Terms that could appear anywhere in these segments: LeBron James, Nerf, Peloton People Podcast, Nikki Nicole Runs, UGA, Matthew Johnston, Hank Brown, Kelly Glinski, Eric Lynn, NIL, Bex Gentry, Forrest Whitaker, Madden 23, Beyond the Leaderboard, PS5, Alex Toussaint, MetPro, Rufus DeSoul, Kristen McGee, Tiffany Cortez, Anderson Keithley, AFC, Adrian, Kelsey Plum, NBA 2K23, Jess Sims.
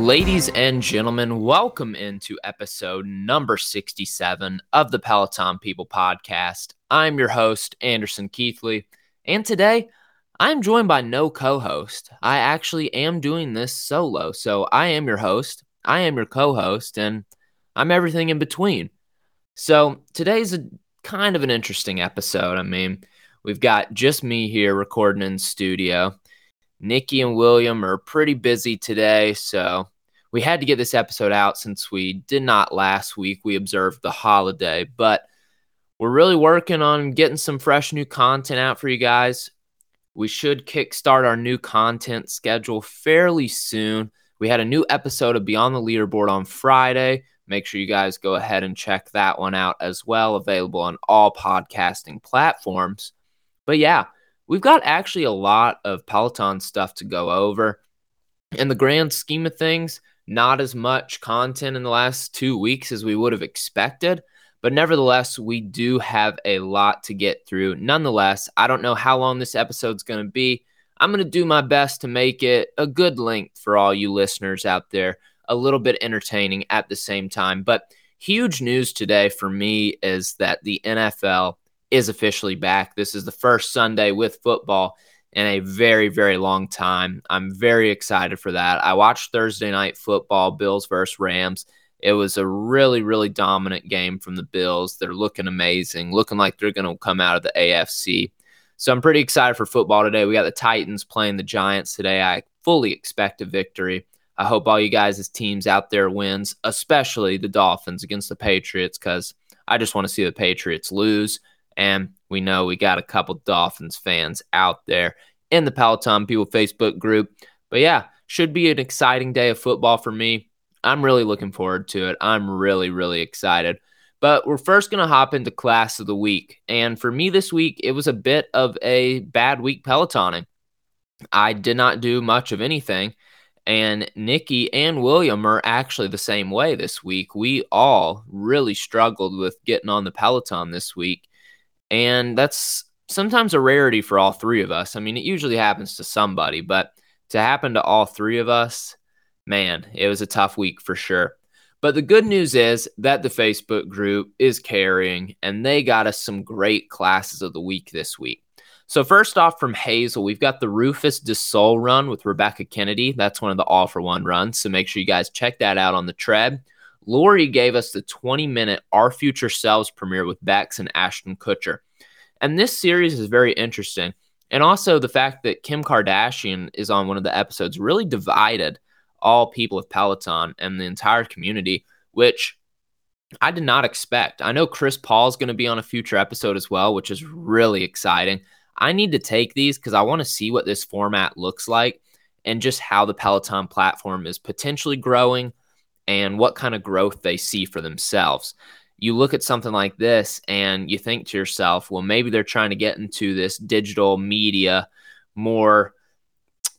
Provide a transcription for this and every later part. ladies and gentlemen. Welcome into episode number 67 of the Peloton People Podcast. I'm your host, Anderson Keithley, and today I'm joined by no co-host. I actually am doing this solo, so I am your host, I am your co-host, and I'm everything in between. So today's a kind of an interesting episode. I mean, we've got just me here recording in studio. Nikki and William are pretty busy today, so we had to get this episode out since we did not last week. We observed the holiday, but we're really working on getting some fresh new content out for you guys. We should kickstart our new content schedule fairly soon. We had a new episode of Beyond the Leaderboard on Friday. Make sure you guys go ahead and check that one out as well, available on all podcasting platforms. But yeah, we've got actually a lot of Peloton stuff to go over. In the grand scheme of things, not as much content in the last 2 weeks as we would have expected, but nevertheless, we do have a lot to get through. Nonetheless, I don't know how long this episode's going to be. I'm going to do my best to make it a good length for all you listeners out there, a little bit entertaining at the same time. But huge news today for me is that the NFL is officially back. This is the first Sunday with football in a very, very long time. I'm very excited for that. I watched Thursday Night Football, Bills versus Rams. It was a really, really dominant game from the Bills. They're looking amazing, looking like they're going to come out of the AFC. So I'm pretty excited for football today. We got the Titans playing the Giants today. I fully expect a victory. I hope all you guys' teams out there wins, especially the Dolphins against the Patriots, because I just want to see the Patriots lose. And we know we got a couple Dolphins fans out there in the Peloton People Facebook group. But yeah, should be an exciting day of football for me. I'm really looking forward to it. I'm really, really excited. But we're first going to hop into class of the week. And for me this week, it was a bit of a bad week Pelotoning. I did not do much of anything. And Nikki and William are actually the same way this week. We all really struggled with getting on the Peloton this week. And that's sometimes a rarity for all three of us. I mean, it usually happens to somebody, but to happen to all three of us, man, it was a tough week for sure. But the good news is that the Facebook group is carrying, and they got us some great classes of the week this week. So first off, from Hazel, we've got the Rufus DeSoul run with Rebecca Kennedy. That's one of the all-for-one runs, so make sure you guys check that out on the Tread. Lori gave us the 20-minute Our Future Selves premiere with Bex and Ashton Kutcher. And this series is very interesting. And also the fact that Kim Kardashian is on one of the episodes really divided all people of Peloton and the entire community, which I did not expect. I know Chris Paul is going to be on a future episode as well, which is really exciting. I need to take these because I want to see what this format looks like and just how the Peloton platform is potentially growing and what kind of growth they see for themselves. You look at something like this and you think to yourself, well, maybe they're trying to get into this digital media more,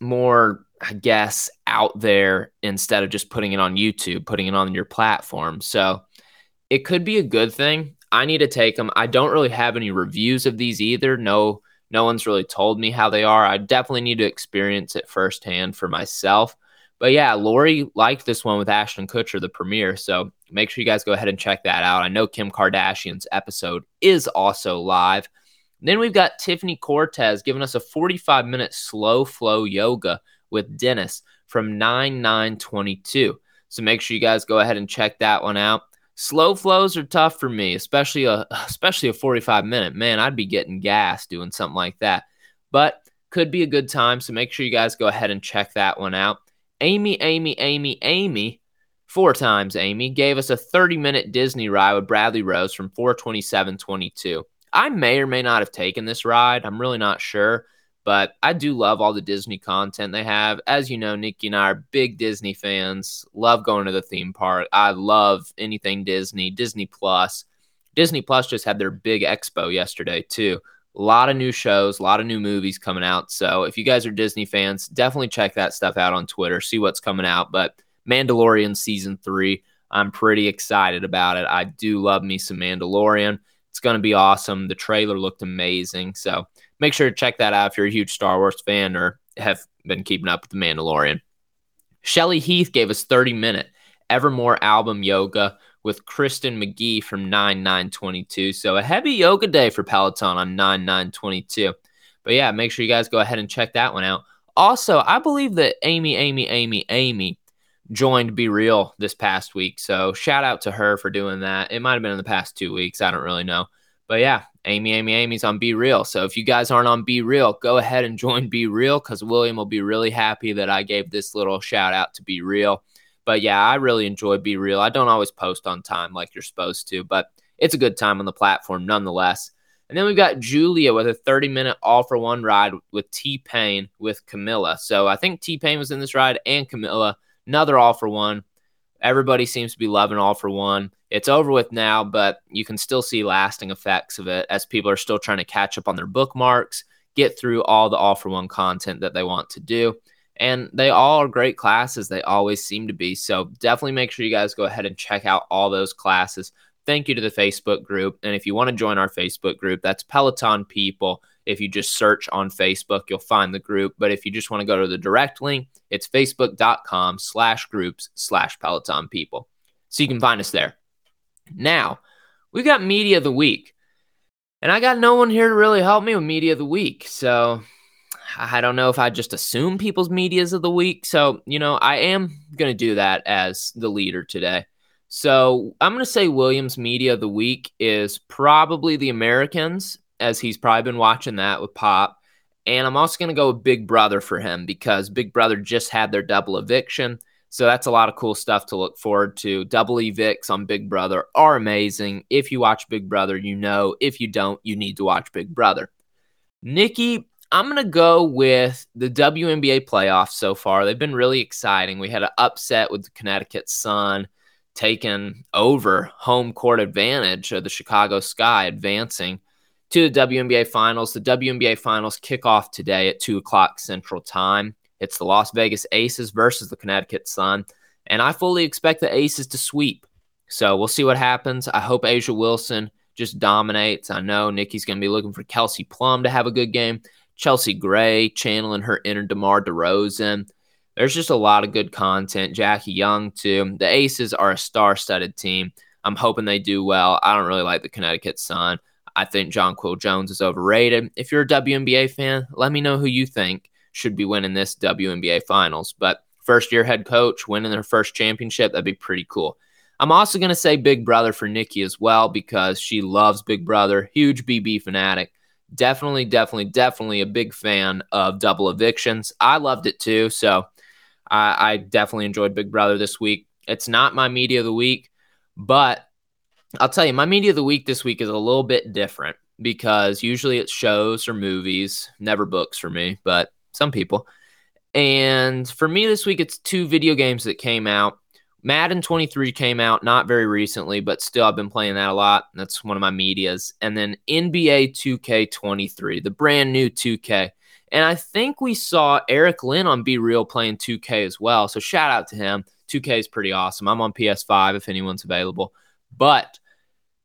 I guess, out there instead of just putting it on YouTube, putting it on your platform. So it could be a good thing. I need to take them. I don't really have any reviews of these either. No one's really told me how they are. I definitely need to experience it firsthand for myself. But yeah, Lori liked this one with Ashton Kutcher, the premiere, so make sure you guys go ahead and check that out. I know Kim Kardashian's episode is also live. Then we've got Tiffany Cortez giving us a 45-minute slow flow yoga with Dennis from 9/9/22. So make sure you guys go ahead and check that one out. Slow flows are tough for me, especially a 45-minute. Man, I'd be getting gas doing something like that. But could be a good time, so make sure you guys go ahead and check that one out. Amy, 4 times Amy, gave us a 30-minute Disney ride with Bradley Rose from 4/27/22. I may or may not have taken this ride. I'm really not sure, but I do love all the Disney content they have. As you know, Nikki and I are big Disney fans, love going to the theme park. I love anything Disney, Disney Plus. Disney Plus just had their big expo yesterday, too. A lot of new shows, a lot of new movies coming out. So if you guys are Disney fans, definitely check that stuff out on Twitter, see what's coming out. But Mandalorian Season 3, I'm pretty excited about it. I do love me some Mandalorian. It's going to be awesome. The trailer looked amazing. So make sure to check that out if you're a huge Star Wars fan or have been keeping up with the Mandalorian. Shelly Heath gave us 30-minute Evermore album yoga with Kristen McGee from 9/9/22. So a heavy yoga day for Peloton on 9/9/22. But yeah, make sure you guys go ahead and check that one out. Also, I believe that Amy joined Be Real this past week. So shout out to her for doing that. It might have been in the past 2 weeks. I don't really know. But yeah, Amy's on Be Real. So if you guys aren't on Be Real, go ahead and join Be Real, because William will be really happy that I gave this little shout out to Be Real. But yeah, I really enjoy Be Real. I don't always post on time like you're supposed to, but it's a good time on the platform nonetheless. And then we've got Julia with a 30-minute all-for-one ride with T-Pain with Camilla. So I think T-Pain was in this ride and Camilla. Another all-for-one. Everybody seems to be loving all-for-one. It's over with now, but you can still see lasting effects of it as people are still trying to catch up on their bookmarks, get through all the all-for-one content that they want to do. And they all are great classes. They always seem to be. So definitely make sure you guys go ahead and check out all those classes. Thank you to the Facebook group. And if you want to join our Facebook group, that's Peloton People. If you just search on Facebook, you'll find the group. But if you just want to go to the direct link, it's facebook.com/groups/Peloton People. So you can find us there. Now, we got Media of the Week. And I got no one here to really help me with Media of the Week. So I don't know if I just assume people's medias of the week. So, I am going to do that as the leader today. So I'm going to say William's media of the week is probably The Americans, as he's probably been watching that with Pop. And I'm also going to go with Big Brother for him, because Big Brother just had their double eviction. So that's a lot of cool stuff to look forward to. Double evicts on Big Brother are amazing. If you watch Big Brother, If you don't, you need to watch Big Brother. Nikki, I'm going to go with the WNBA playoffs so far. They've been really exciting. We had an upset with the Connecticut Sun taking over home court advantage of the Chicago Sky, advancing to the WNBA Finals. The WNBA Finals kick off today at 2 o'clock Central Time. It's the Las Vegas Aces versus the Connecticut Sun, and I fully expect the Aces to sweep. So we'll see what happens. I hope A'ja Wilson just dominates. I know Nikki's going to be looking for Kelsey Plum to have a good game. Chelsea Gray channeling her inner DeMar DeRozan. There's just a lot of good content. Jackie Young, too. The Aces are a star-studded team. I'm hoping they do well. I don't really like the Connecticut Sun. I think Jonquel Jones is overrated. If you're a WNBA fan, let me know who you think should be winning this WNBA Finals. But first-year head coach winning their first championship, that'd be pretty cool. I'm also going to say Big Brother for Nikki as well, because she loves Big Brother. Huge BB fanatic. Definitely a big fan of double evictions. I loved it too, so I definitely enjoyed Big Brother this week. It's not my media of the week, but I'll tell you, my media of the week this week is a little bit different, because usually it's shows or movies, never books for me, but some people. And for me this week, it's 2 video games that came out. Madden 23 came out not very recently, but still I've been playing that a lot. That's one of my medias. And then NBA 2K23, the brand new 2K. And I think we saw Eric Lynn on Be Real playing 2K as well. So shout out to him. 2K is pretty awesome. I'm on PS5 if anyone's available. But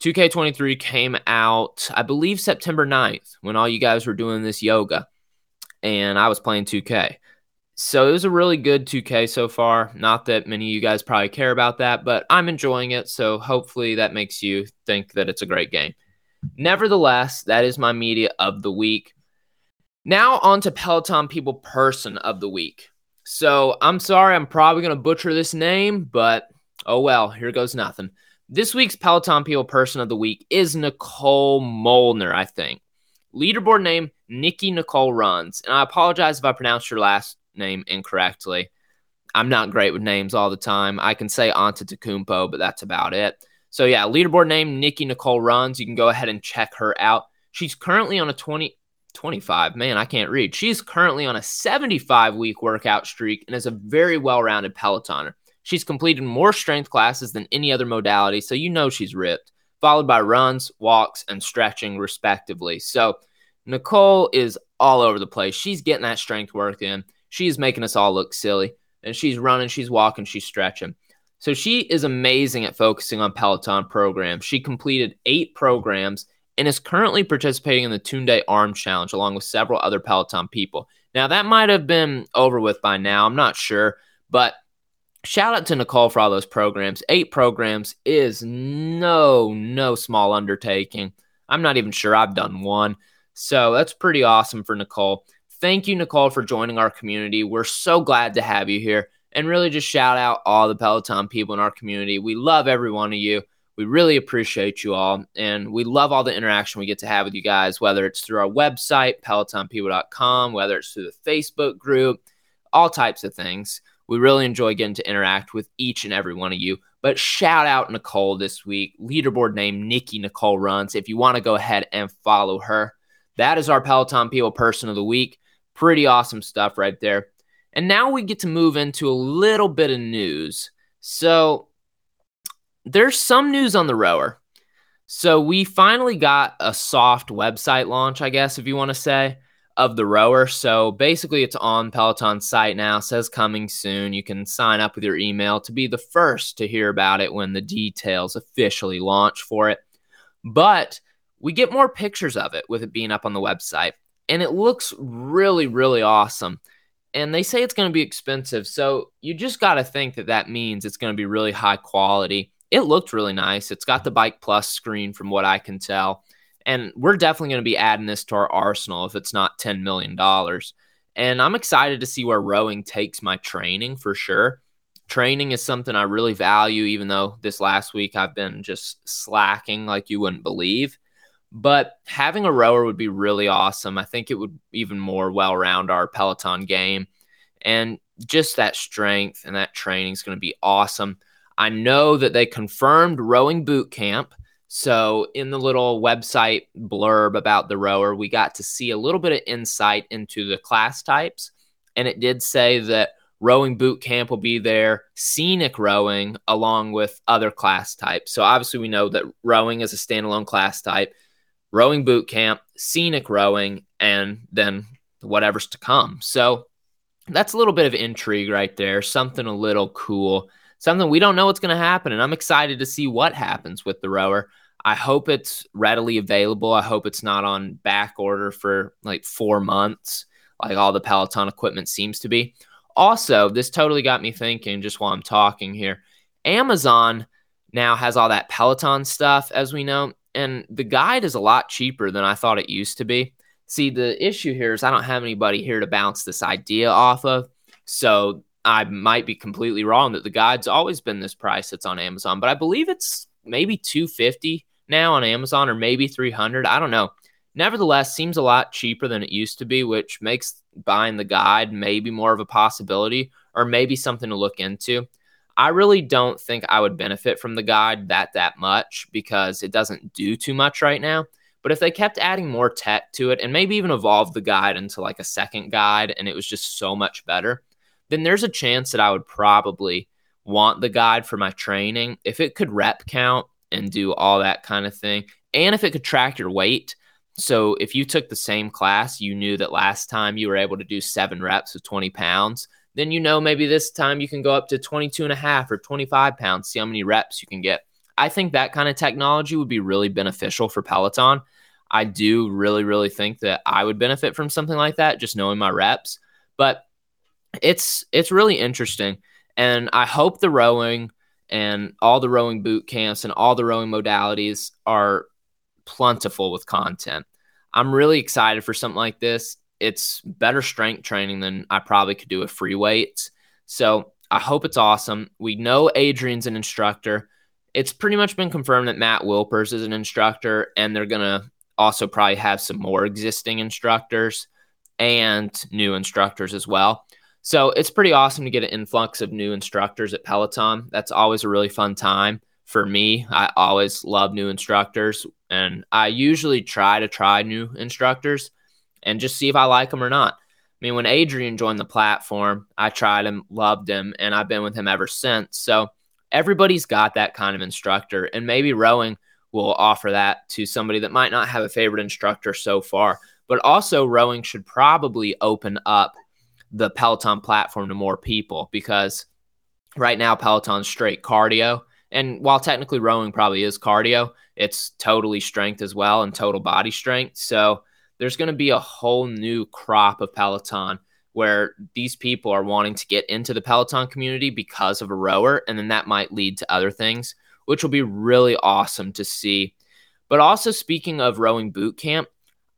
2K23 came out, I believe, September 9th, when all you guys were doing this yoga. And I was playing 2K. So it was a really good 2K so far. Not that many of you guys probably care about that, but I'm enjoying it. So hopefully that makes you think that it's a great game. Nevertheless, that is my media of the week. Now on to Peloton People Person of the Week. So I'm sorry, I'm probably going to butcher this name, but oh well, here goes nothing. This week's Peloton People Person of the Week is Nicole Molnar, I think. Leaderboard name, Nikki Nicole Runs. And I apologize if I pronounced your last name incorrectly. I'm not great with names all the time. I can say Antetokounmpo, but that's about it. So yeah, leaderboard name Nikki Nicole Runs. You can go ahead and check her out. She's currently on a 25. Man, I can't read. She's currently on a 75-week workout streak and is a very well-rounded Pelotoner. She's completed more strength classes than any other modality, so she's ripped. Followed by runs, walks, and stretching, respectively. So Nicole is all over the place. She's getting that strength work in. She's making us all look silly, and she's running, she's walking, she's stretching. So she is amazing at focusing on Peloton programs. She completed 8 programs and is currently participating in the Tunde Arm Challenge along with several other Peloton people. Now, that might have been over with by now. I'm not sure, but shout out to Nicole for all those programs. 8 programs is no small undertaking. I'm not even sure I've done one. So that's pretty awesome for Nicole. Thank you, Nicole, for joining our community. We're so glad to have you here. And really just shout out all the Peloton people in our community. We love every one of you. We really appreciate you all. And we love all the interaction we get to have with you guys, whether it's through our website, pelotonpeople.com, whether it's through the Facebook group, all types of things. We really enjoy getting to interact with each and every one of you. But shout out Nicole this week. Leaderboard name Nikki Nicole Runs. If you want to go ahead and follow her. That is our Peloton People Person of the Week. Pretty awesome stuff right there. And now we get to move into a little bit of news. So there's some news on the rower. So we finally got a soft website launch, I guess, if you want to say, of the rower. So basically it's on Peloton's site now. It says coming soon. You can sign up with your email to be the first to hear about it when the details officially launch for it. But we get more pictures of it with it being up on the website. And it looks really, really awesome. And they say it's going to be expensive. So you just got to think that that means it's going to be really high quality. It looked really nice. It's got the Bike Plus screen from what I can tell. And we're definitely going to be adding this to our arsenal if it's not $10 million. And I'm excited to see where rowing takes my training for sure. Training is something I really value, even though this last week I've been just slacking like you wouldn't believe. But having a rower would be really awesome. I think it would even more well round our Peloton game. And just that strength and that training is going to be awesome. I know that they confirmed rowing boot camp. So in the little website blurb about the rower, we got to see a little bit of insight into the class types. And it did say that rowing boot camp will be there, scenic rowing, along with other class types. So obviously we know that rowing is a standalone class type. Rowing boot camp, scenic rowing, and then whatever's to come. So that's a little bit of intrigue right there. Something a little cool. Something we don't know what's going to happen. And I'm excited to see what happens with the rower. I hope it's readily available. I hope it's not on back order for like 4 months, like all the Peloton equipment seems to be. Also, this totally got me thinking just while I'm talking here. Amazon now has all that Peloton stuff, as we know. And the guide is a lot cheaper than I thought it used to be. See, the issue here is I don't have anybody here to bounce this idea off of. So I might be completely wrong that the guide's always been this price that's on Amazon. But I believe it's maybe $250 now on Amazon or maybe $300. I don't know. Nevertheless, seems a lot cheaper than it used to be, which makes buying the guide maybe more of a possibility or maybe something to look into. I really don't think I would benefit from the guide that much because it doesn't do too much right now. But if they kept adding more tech to it and maybe even evolved the guide into like a second guide and it was just so much better, then there's a chance that I would probably want the guide for my training. If it could rep count and do all that kind of thing, and if it could track your weight. So if you took the same class, you knew that last time you were able to do 7 reps of 20 pounds. Then you know maybe this time you can go up to 22.5 or 25 pounds, see how many reps you can get. I think that kind of technology would be really beneficial for Peloton. I do really, really think that I would benefit from something like that, just knowing my reps. But it's really interesting. And I hope the rowing and all the rowing boot camps and all the rowing modalities are plentiful with content. I'm really excited for something like this. It's better strength training than I probably could do with free weights. So I hope it's awesome. We know Adrian's an instructor. It's pretty much been confirmed that Matt Wilpers is an instructor, and they're going to also probably have some more existing instructors and new instructors as well. So it's pretty awesome to get an influx of new instructors at Peloton. That's always a really fun time for me. I always love new instructors, and I usually try new instructors and just see if I like him or not. I mean, when Adrian joined the platform, I tried him, loved him, and I've been with him ever since. So everybody's got that kind of instructor, and maybe rowing will offer that to somebody that might not have a favorite instructor so far. But also rowing should probably open up the Peloton platform to more people because right now Peloton's straight cardio. And while technically rowing probably is cardio, it's totally strength as well and total body strength. So there's going to be a whole new crop of Peloton where these people are wanting to get into the Peloton community because of a rower, and then that might lead to other things, which will be really awesome to see. But also, speaking of rowing boot camp,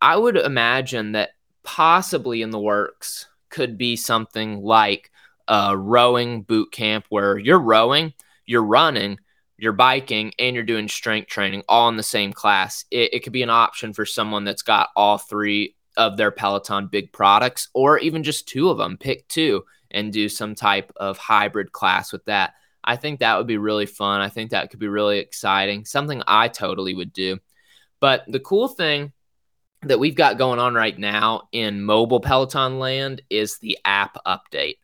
I would imagine that possibly in the works could be something like a rowing boot camp where you're rowing, you're running, you're biking, and you're doing strength training all in the same class. It could be an option for someone that's got all three of their Peloton big products, or even just two of them. Pick two and do some type of hybrid class with that. I think that would be really fun. I think that could be really exciting, something I totally would do. But the cool thing that we've got going on right now in mobile Peloton land is the app update.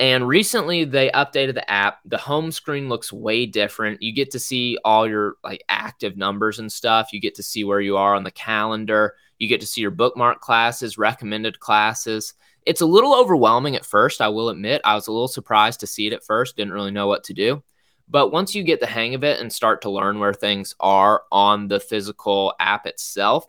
And recently they updated the app. The home screen looks way different. You get to see all your active numbers and stuff. You get to see where you are on the calendar. You get to see your bookmark classes, recommended classes. It's a little overwhelming at first, I will admit. I was a little surprised to see it at first. Didn't really know what to do. But once you get the hang of it and start to learn where things are on the physical app itself,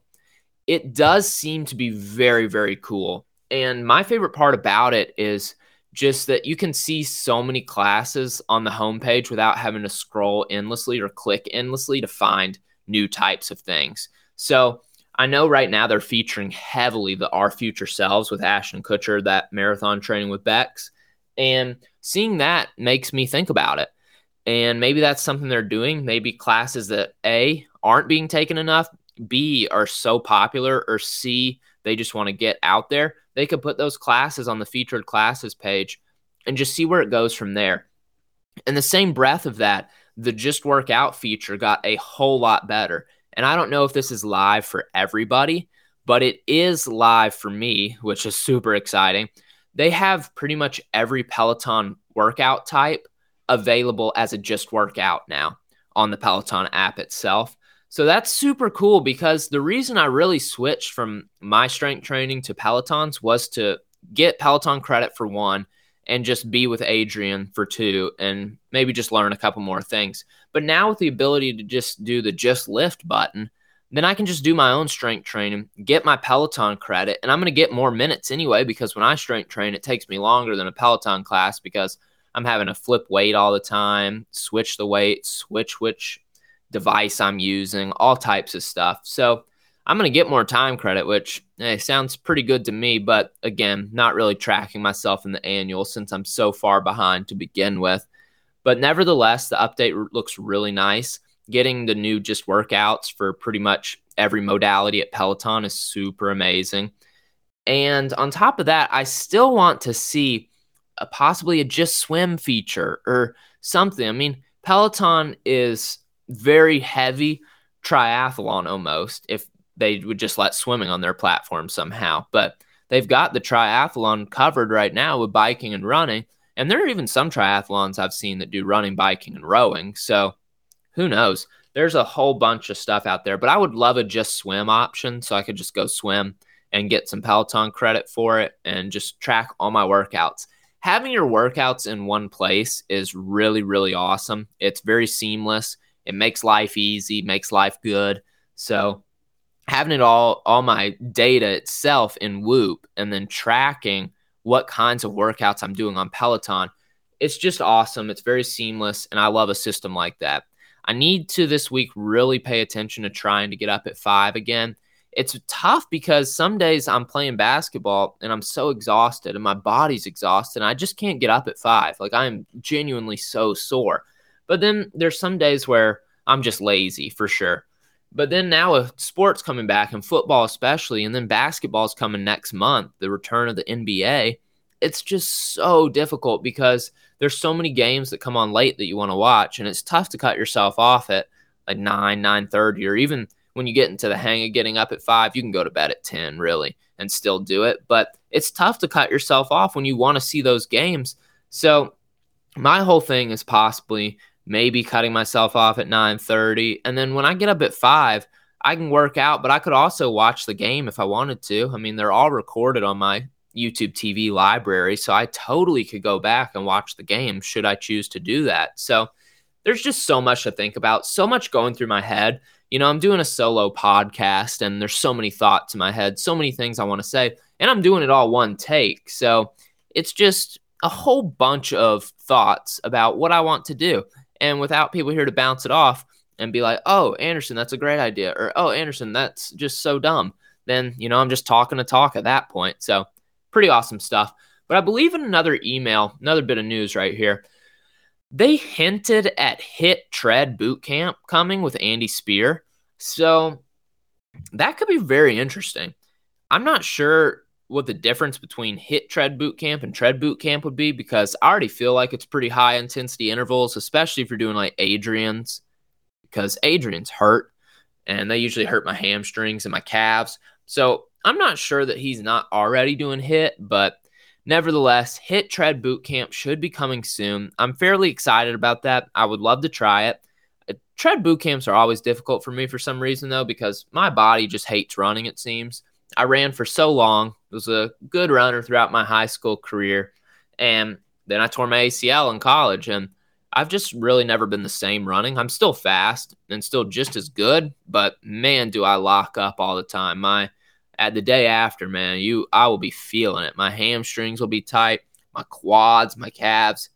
it does seem to be very, very cool. And my favorite part about it is just that you can see so many classes on the homepage without having to scroll endlessly or click endlessly to find new types of things. So I know right now they're featuring heavily the Our Future Selves with Ashton Kutcher, that marathon training with Bex. And seeing that makes me think about it. And maybe that's something they're doing. Maybe classes that A, aren't being taken enough, B, are so popular, or C, they just want to get out there. They could put those classes on the featured classes page and just see where it goes from there. In the same breath of that, the Just Work Out feature got a whole lot better. And I don't know if this is live for everybody, but it is live for me, which is super exciting. They have pretty much every Peloton workout type available as a Just Workout now on the Peloton app itself. So that's super cool, because the reason I really switched from my strength training to Peloton's was to get Peloton credit for one, and just be with Adrian for two, and maybe just learn a couple more things. But now with the ability to just do the Just Lift button, then I can just do my own strength training, get my Peloton credit, and I'm going to get more minutes anyway, because when I strength train, it takes me longer than a Peloton class because I'm having to flip weight all the time, switch the weight, switch which device I'm using, all types of stuff. So I'm going to get more time credit, which sounds pretty good to me. But again, not really tracking myself in the annual since I'm so far behind to begin with. But nevertheless, the update looks really nice. Getting the new Just Workouts for pretty much every modality at Peloton is super amazing. And on top of that, I still want to see possibly a Just Swim feature or something. I mean, Peloton is very heavy triathlon almost, if they would just let swimming on their platform somehow. But they've got the triathlon covered right now with biking and running. And there are even some triathlons I've seen that do running, biking, and rowing. So who knows? There's a whole bunch of stuff out there. But I would love a Just Swim option so I could just go swim and get some Peloton credit for it and just track all my workouts. Having your workouts in one place is really, really awesome. It's very seamless. It makes life easy, makes life good. So having it all my data itself in Whoop, and then tracking what kinds of workouts I'm doing on Peloton, it's just awesome. It's very seamless, and I love a system like that. I need to this week really pay attention to trying to get up at 5 again. It's tough because some days I'm playing basketball and I'm so exhausted and my body's exhausted and I just can't get up at 5. I'm genuinely so sore. But then there's some days where I'm just lazy for sure. But then now with sports coming back, and football especially, and then basketball's coming next month, the return of the NBA, it's just so difficult because there's so many games that come on late that you want to watch, and it's tough to cut yourself off at 9, 9:30, or even when you get into the hang of getting up at 5, you can go to bed at 10 really and still do it. But it's tough to cut yourself off when you want to see those games. So my whole thing is possibly maybe cutting myself off at 9:30. And then when I get up at 5, I can work out, but I could also watch the game if I wanted to. I mean, they're all recorded on my YouTube TV library, so I totally could go back and watch the game should I choose to do that. So there's just so much to think about, so much going through my head. I'm doing a solo podcast, and there's so many thoughts in my head, so many things I want to say, and I'm doing it all one take. So It's just a whole bunch of thoughts about what I want to do. And without people here to bounce it off and be like, oh, Anderson, that's a great idea. Or, oh, Anderson, that's just so dumb. Then, you know, I'm just talking to talk at that point. So pretty awesome stuff. But I believe in another email, another bit of news right here. They hinted at HIIT Tread Boot Camp coming with Andy Spear. So that could be very interesting. I'm not sure what the difference between HIIT Tread Boot Camp and Tread Boot Camp would be, because I already feel like it's pretty high intensity intervals, especially if you're doing like Adrian's, because Adrian's hurt and they usually hurt my hamstrings and my calves. So I'm not sure that he's not already doing HIIT, but nevertheless, HIIT Tread Boot Camp should be coming soon. I'm fairly excited about that. I would love to try it. Tread boot camps are always difficult for me for some reason, though, because my body just hates running, it seems. I ran for so long, was a good runner throughout my high school career, and then I tore my ACL in college, and I've just really never been the same running. I'm still fast and still just as good, but man, do I lock up all the time. At the day after, man, I will be feeling it. My hamstrings will be tight, my quads, my calves,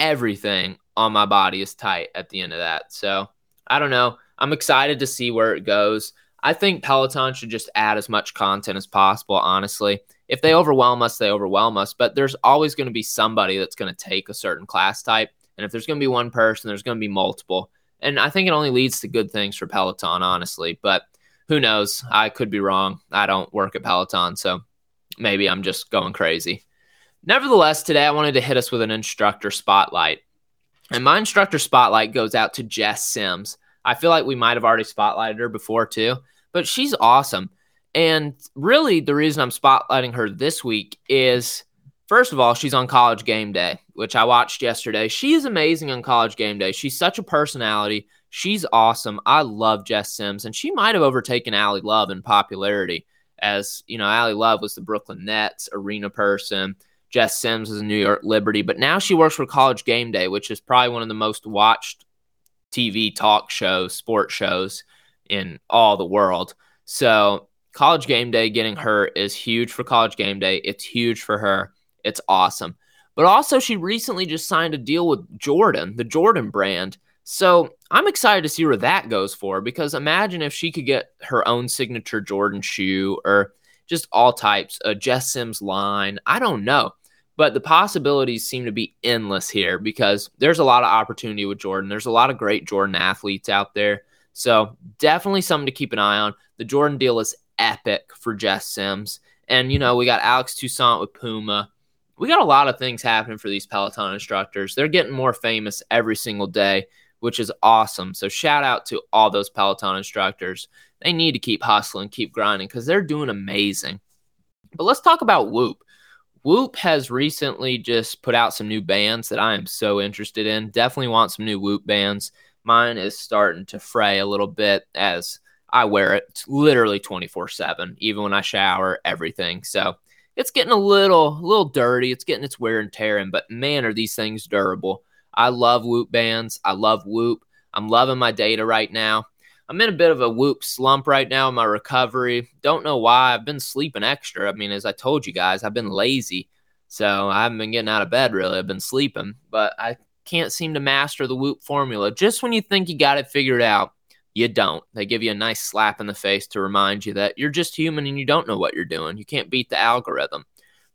everything on my body is tight at the end of that. So I don't know. I'm excited to see where it goes. I think Peloton should just add as much content as possible, honestly. If they overwhelm us, they overwhelm us. But there's always going to be somebody that's going to take a certain class type. And if there's going to be one person, there's going to be multiple. And I think it only leads to good things for Peloton, honestly. But who knows? I could be wrong. I don't work at Peloton, so maybe I'm just going crazy. Nevertheless, today I wanted to hit us with an instructor spotlight. And my instructor spotlight goes out to Jess Sims. I feel like we might have already spotlighted her before, too. But she's awesome. And really, the reason I'm spotlighting her this week is, first of all, she's on College Game Day, which I watched yesterday. She is amazing on College Game Day. She's such a personality. She's awesome. I love Jess Sims. And she might have overtaken Allie Love in popularity. As you know, Allie Love was the Brooklyn Nets arena person. Jess Sims is a New York Liberty. But now she works for College Game Day, which is probably one of the most watched TV talk shows, sports shows, in all the world. So College Game Day, getting her is huge for College Game Day. It's huge for her. It's awesome. But also, she recently just signed a deal with Jordan, the Jordan brand. So I'm excited to see where that goes for, because imagine if she could get her own signature Jordan shoe or just all types, a Jess Sims line. I don't know. But the possibilities seem to be endless here, because there's a lot of opportunity with Jordan. There's a lot of great Jordan athletes out there. So definitely something to keep an eye on. The Jordan deal is epic for Jess Sims. And, you know, we got Alex Toussaint with Puma. We got a lot of things happening for these Peloton instructors. They're getting more famous every single day, which is awesome. So shout out to all those Peloton instructors. They need to keep hustling, keep grinding, because they're doing amazing. But let's talk about Whoop. Whoop has recently just put out some new bands that I am so interested in. Definitely want some new Whoop bands. Mine is starting to fray a little bit as I wear it literally 24/7, even when I shower, everything. So it's getting a little dirty. It's getting its wear and tearing, but man, are these things durable. I love Whoop bands. I love Whoop. I'm loving my data right now. I'm in a bit of a Whoop slump right now in my recovery. Don't know why. I've been sleeping extra. I mean, as I told you guys, I've been lazy. So I haven't been getting out of bed, really. I've been sleeping, but I can't seem to master the Whoop formula. Just when you think you got it figured out, you don't. They give you a nice slap in the face to remind you that you're just human and you don't know what you're doing. You can't beat the algorithm.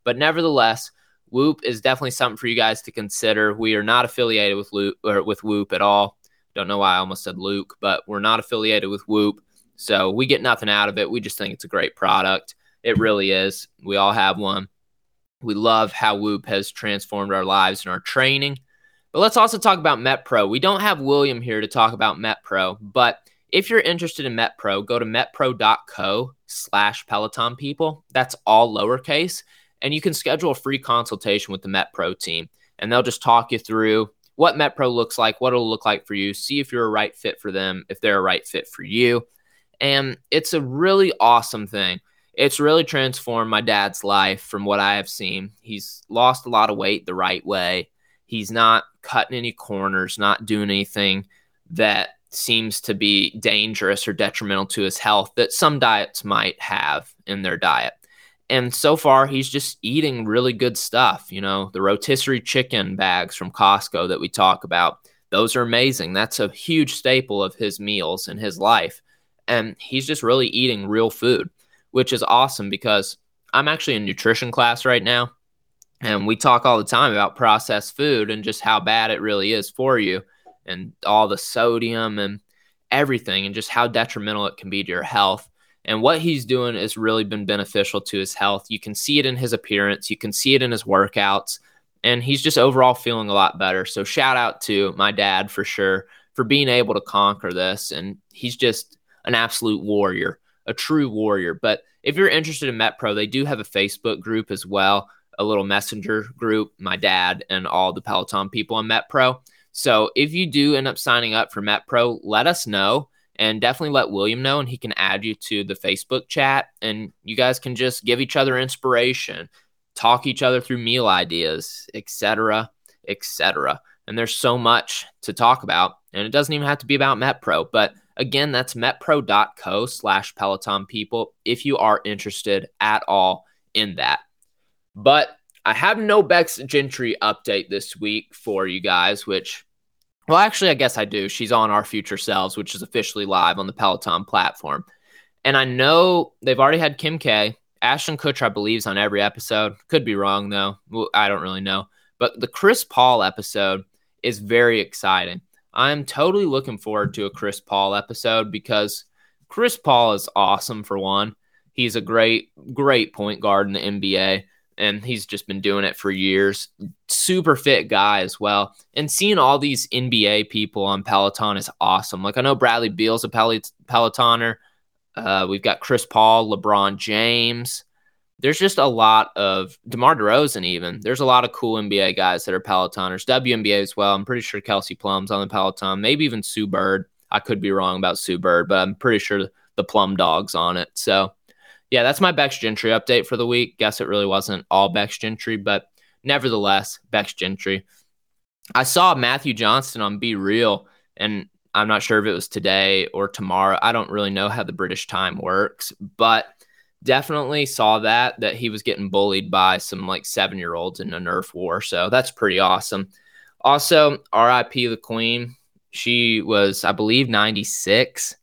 But nevertheless, Whoop is definitely something for you guys to consider. We are not affiliated with Whoop at all. Don't know why I almost said Luke, but we're not affiliated with Whoop. So we get nothing out of it. We just think it's a great product. It really is. We all have one. We love how Whoop has transformed our lives and our training. But let's also talk about MetPro. We don't have William here to talk about MetPro, but if you're interested in MetPro, go to metpro.co/Peloton People. That's all lowercase. And you can schedule a free consultation with the MetPro team. And they'll just talk you through what MetPro looks like, what it'll look like for you, see if you're a right fit for them, if they're a right fit for you. And it's a really awesome thing. It's really transformed my dad's life from what I have seen. He's lost a lot of weight the right way. He's not cutting any corners, not doing anything that seems to be dangerous or detrimental to his health that some diets might have in their diet. And so far, he's just eating really good stuff. You know, the rotisserie chicken bags from Costco that we talk about, those are amazing. That's a huge staple of his meals and his life. And he's just really eating real food, which is awesome because I'm actually in nutrition class right now. And we talk all the time about processed food and just how bad it really is for you and all the sodium and everything and just how detrimental it can be to your health. And what he's doing has really been beneficial to his health. You can see it in his appearance. You can see it in his workouts. And he's just overall feeling a lot better. So shout out to my dad for sure for being able to conquer this. And he's just an absolute warrior, a true warrior. But if you're interested in MetPro, they do have a Facebook group as well, a little messenger group, my dad and all the Peloton people on MetPro. So if you do end up signing up for MetPro, let us know. And definitely let William know, and he can add you to the Facebook chat. And you guys can just give each other inspiration, talk each other through meal ideas, et cetera, et cetera. And there's so much to talk about. And it doesn't even have to be about MetPro. But again, that's metpro.co/Peloton people if you are interested at all in that. But I have no Bex Gentry update this week for you guys, which... well, actually, I guess I do. She's on Our Future Selves, which is officially live on the Peloton platform. And I know they've already had Kim K. Ashton Kutcher, I believe, is on every episode. Could be wrong, though. Well, I don't really know. But the Chris Paul episode is very exciting. I'm totally looking forward to a Chris Paul episode because Chris Paul is awesome, for one. He's a great, great point guard in the NBA. And he's just been doing it for years. Super fit guy as well. And seeing all these NBA people on Peloton is awesome. Like, I know Bradley Beal's a Pelotoner. We've got Chris Paul, LeBron James. There's just a lot of DeMar DeRozan even. There's a lot of cool NBA guys that are Pelotoners. WNBA as well. I'm pretty sure Kelsey Plum's on the Peloton. Maybe even Sue Bird. I could be wrong about Sue Bird, but I'm pretty sure the Plum Dog's on it. So... yeah, that's my Bex Gentry update for the week. Guess it really wasn't all Bex Gentry, but nevertheless, Bex Gentry. I saw Matthew Johnston on Be Real, and I'm not sure if it was today or tomorrow. I don't really know how the British time works, but definitely saw that he was getting bullied by some like 7-year-olds in a Nerf war. So that's pretty awesome. Also, RIP the Queen. She was, I believe, 96.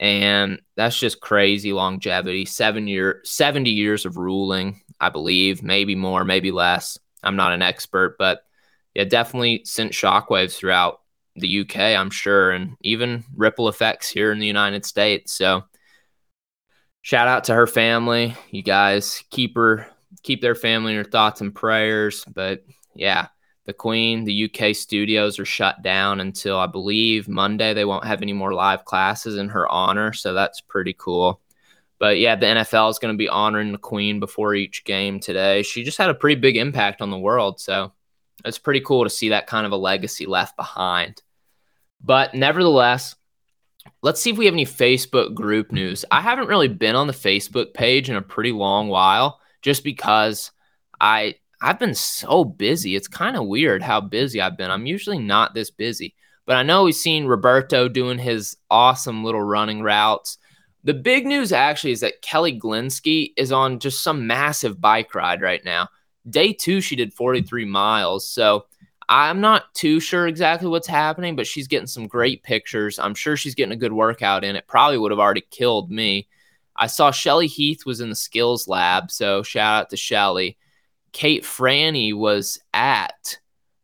And that's just crazy longevity, 70 years of ruling, I believe, maybe more, maybe less. I'm not an expert, but yeah, definitely sent shockwaves throughout the UK, I'm sure, and even ripple effects here in the United States. So shout out to her family. You guys keep their family in your thoughts and prayers. But yeah, the Queen, the UK studios are shut down until, I believe, Monday. They won't have any more live classes in her honor, so that's pretty cool. But yeah, the NFL is going to be honoring the Queen before each game today. She just had a pretty big impact on the world, so it's pretty cool to see that kind of a legacy left behind. But nevertheless, let's see if we have any Facebook group news. I haven't really been on the Facebook page in a pretty long while just because I've been so busy. It's kind of weird how busy I've been. I'm usually not this busy, but I know we've seen Roberto doing his awesome little running routes. The big news actually is that Kelly Glinski is on just some massive bike ride right now. Day 2, she did 43 miles. So I'm not too sure exactly what's happening, but she's getting some great pictures. I'm sure she's getting a good workout in. It probably would have already killed me. I saw Shelly Heath was in the skills lab. So shout out to Shelly. Kate Franny was at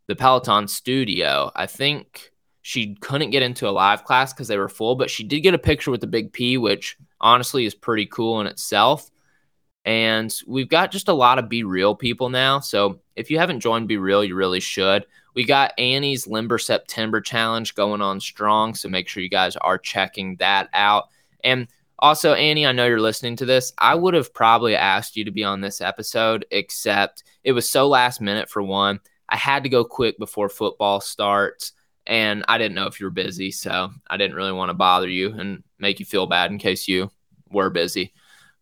the Peloton studio. I think she couldn't get into a live class because they were full, but she did get a picture with the Big P, which honestly is pretty cool in itself. And we've got just a lot of Be Real people now. So if you haven't joined Be Real, you really should. We got Annie's Limber September Challenge going on strong, so make sure you guys are checking that out. And also, Annie, I know you're listening to this. I would have probably asked you to be on this episode, except it was so last minute for one. I had to go quick before football starts, and I didn't know if you were busy, so I didn't really want to bother you and make you feel bad in case you were busy.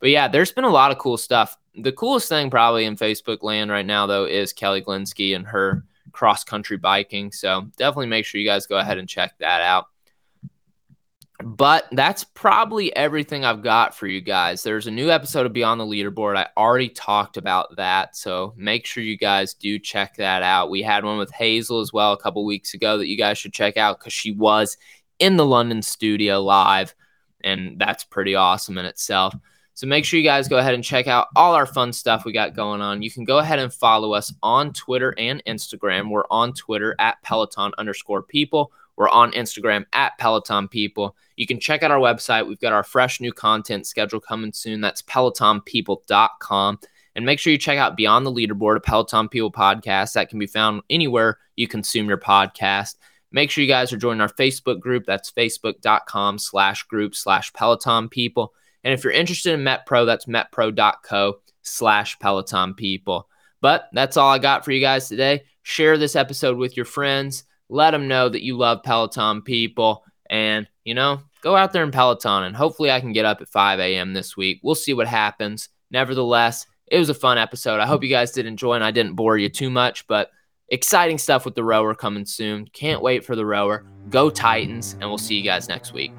But yeah, there's been a lot of cool stuff. The coolest thing probably in Facebook land right now, though, is Kelly Glinski and her cross-country biking. So definitely make sure you guys go ahead and check that out. But that's probably everything I've got for you guys. There's a new episode of Beyond the Leaderboard. I already talked about that, so make sure you guys do check that out. We had one with Hazel as well a couple weeks ago that you guys should check out because she was in the London studio live, and that's pretty awesome in itself. So make sure you guys go ahead and check out all our fun stuff we got going on. You can go ahead and follow us on Twitter and Instagram. We're on Twitter at Peloton_people. We're on Instagram at Peloton People. You can check out our website. We've got our fresh new content schedule coming soon. That's PelotonPeople.com. And make sure you check out Beyond the Leaderboard, a Peloton People podcast that can be found anywhere you consume your podcast. Make sure you guys are joining our Facebook group. That's facebook.com/group/Peloton People. And if you're interested in MetPro, that's metpro.co/Peloton People. But that's all I got for you guys today. Share this episode with your friends. Let them know that you love Peloton People. And, you know, go out there and Peloton. And hopefully I can get up at 5 a.m. this week. We'll see what happens. Nevertheless, it was a fun episode. I hope you guys did enjoy and I didn't bore you too much. But exciting stuff with the rower coming soon. Can't wait for the rower. Go Titans. And we'll see you guys next week.